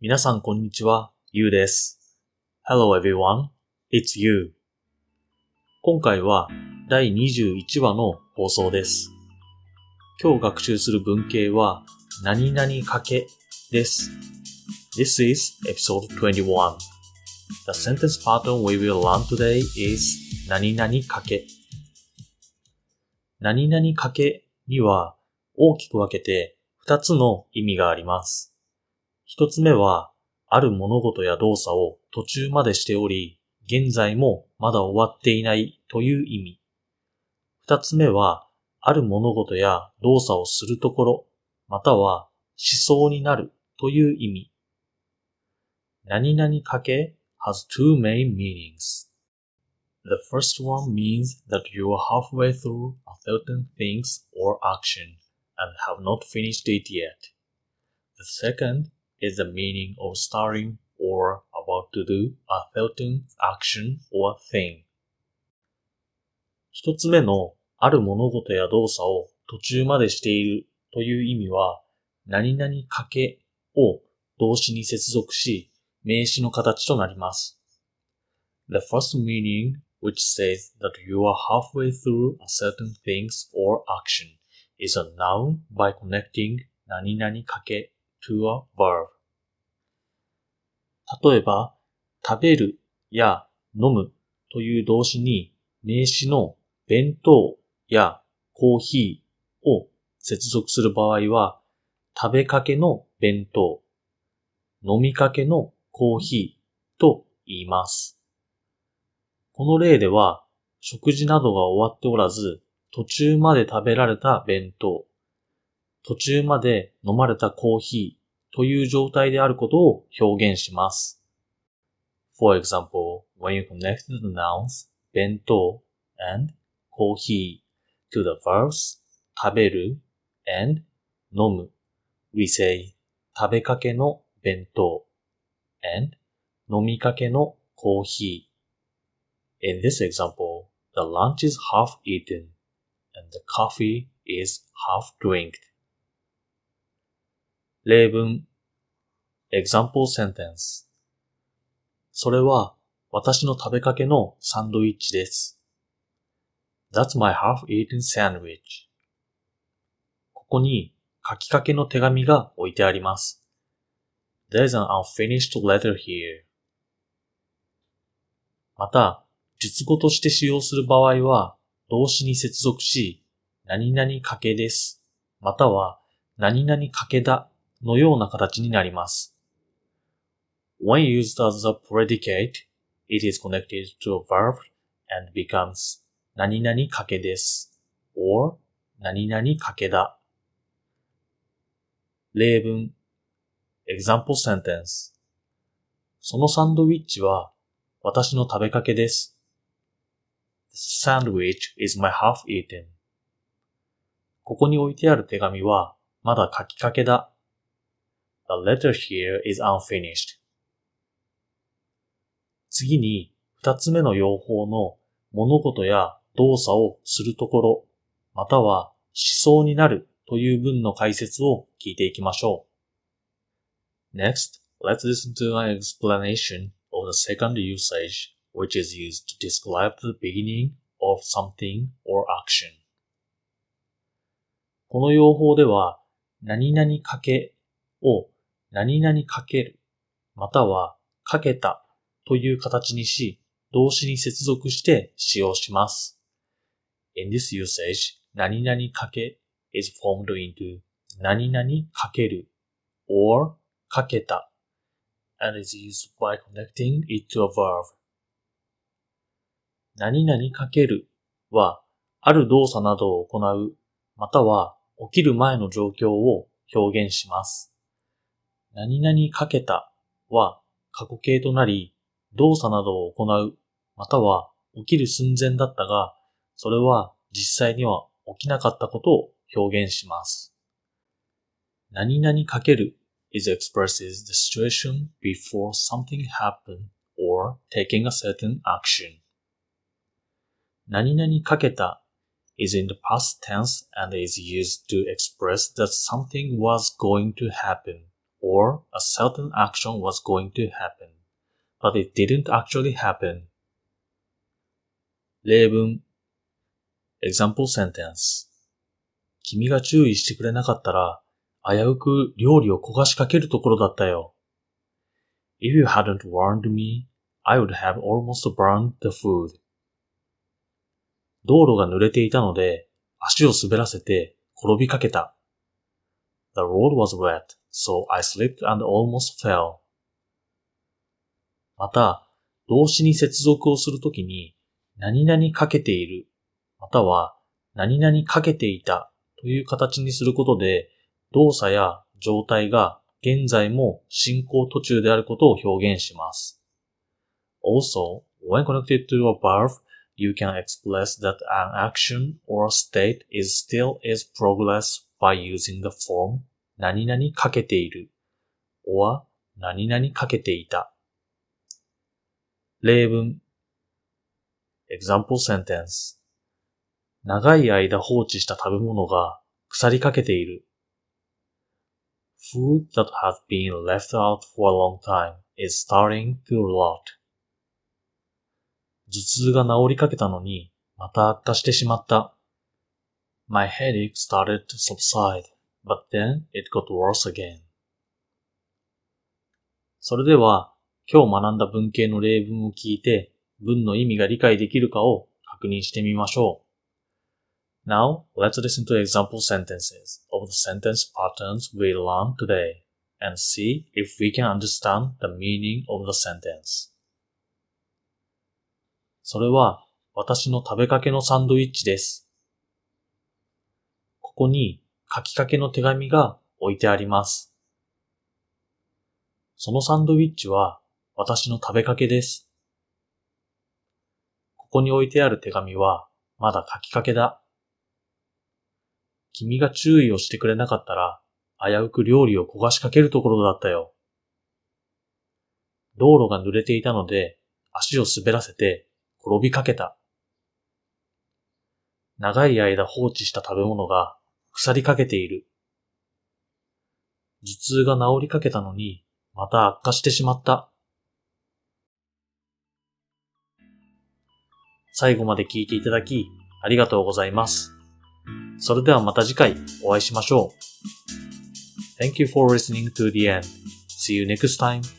皆さんこんにちは、Yuu です。Hello everyone, it's Yuu。今回は第21話の放送です。今日学習する文型は何々かけです。This is episode 21. The sentence pattern we will learn today is 何々かけ。何々かけには大きく分けて2つの意味があります。一つ目は、ある物事や動作を途中までしており、現在もまだ終わっていないという意味。二つ目は、ある物事や動作をするところ、またはしそうになるという意味。何々かけ has two main meanings. The first one means that you are halfway through a certain thing or action and have not finished it yet. The second is the meaning of starting or about to do a certain action or thing. 一つ目のある物事や動作を途中までしているという意味は、何々かけを動詞に接続し、名詞の形となります。The first meaning, which says that you are halfway through a certain thing or action, is a noun by connecting 何々かけto a verb. 例えば、食べるや飲むという動詞に名詞の弁当やコーヒーを接続する場合は、食べかけの弁当、飲みかけのコーヒーと言います。この例では、食事などが終わっておらず、途中まで食べられた弁当、途中まで飲まれたコーヒーという状態であることを表現します。For example, when you connect the nouns 弁当 and コーヒー to the verbs 食べる and 飲む we say 食べかけの弁当 and 飲みかけのコーヒー In this example, the lunch is half eaten and the coffee is half drinked.例文 Example sentence それは私の食べかけのサンドイッチです。That's my half-eaten sandwich. ここに書きかけの手紙が置いてあります。There's an unfinished letter here. また、述語として使用する場合は動詞に接続し、何々かけです。または何々かけだ。のような形になります。When used as a predicate, it is connected to a verb and becomes 何々かけです。or 何々かけだ。例文 Example sentence そのサンドウィッチは私の食べかけです。The sandwich is my half-eaten. ここに置いてある手紙はまだ書きかけだ。The letter here is unfinished. 次に二つ目の用法の物事や動作をするところ、またはしそうになるという文の解説を聞いていきましょう。Next, let's listen to an explanation of the second usage, which is used to describe the beginning of something or action. この用法では、何々かけを何々かける、またはかけたという形にし、動詞に接続して使用します。In this usage, 何々かけ is formed into 何々かける or かけた and is used by connecting it to a verb. 何々かけるは、ある動作などを行う、または起きる前の状況を表現します。何々かけたは過去形となり、動作などを行う、または起きる寸前だったが、それは実際には起きなかったことを表現します。何々かける is expresses the situation before something happened or taking a certain action. 何々かけたis in the past tense and is used to express that something was going to happen or a certain action was going to happen, but it didn't actually happen. 例文 Example sentence 君が注意してくれなかったら、危うく料理を焦がしかけるところだったよ。If you hadn't warned me, I would have almost burned the food. 道路が濡れていたので、足を滑らせて転びかけた。The road was wet, so I slipped and almost fell. また、動詞に接続をするときに、何々かけている、または何々かけていたという形にすることで、動作や状態が現在も進行途中であることを表現します。Also, when connected to a verb, you can express that an action or state is still in progress by using the form 何々かけている or 何々かけていた。例文 Example sentence 長い間放置した食べ物が腐りかけている。Food that has been left out for a long time is starting to rot. 頭痛が治りかけたのに、また悪化してしまった。My headache started to subside, but then it got worse again. それでは、今日学んだ文系の例文を聞いて、文の意味が理解できるかを確認してみましょう。Now, let's listen to example sentences of the sentence patterns we learned today and see if we can understand the meaning of the sentence. それは私の食べかけのサンドイッチです。ここに書きかけの手紙が置いてあります。そのサンドイッチは私の食べかけです。ここに置いてある手紙はまだ書きかけだ。君が注意をしてくれなかったら、危うく料理を焦がしかけるところだったよ。道路が濡れていたので、足を滑らせて転びかけた。長い間放置した食べ物が腐りかけている。頭痛が治りかけたのに、また悪化してしまった。最後まで聞いていただき、ありがとうございます。それではまた次回お会いしましょう。Thank you for listening to the end. See you next time.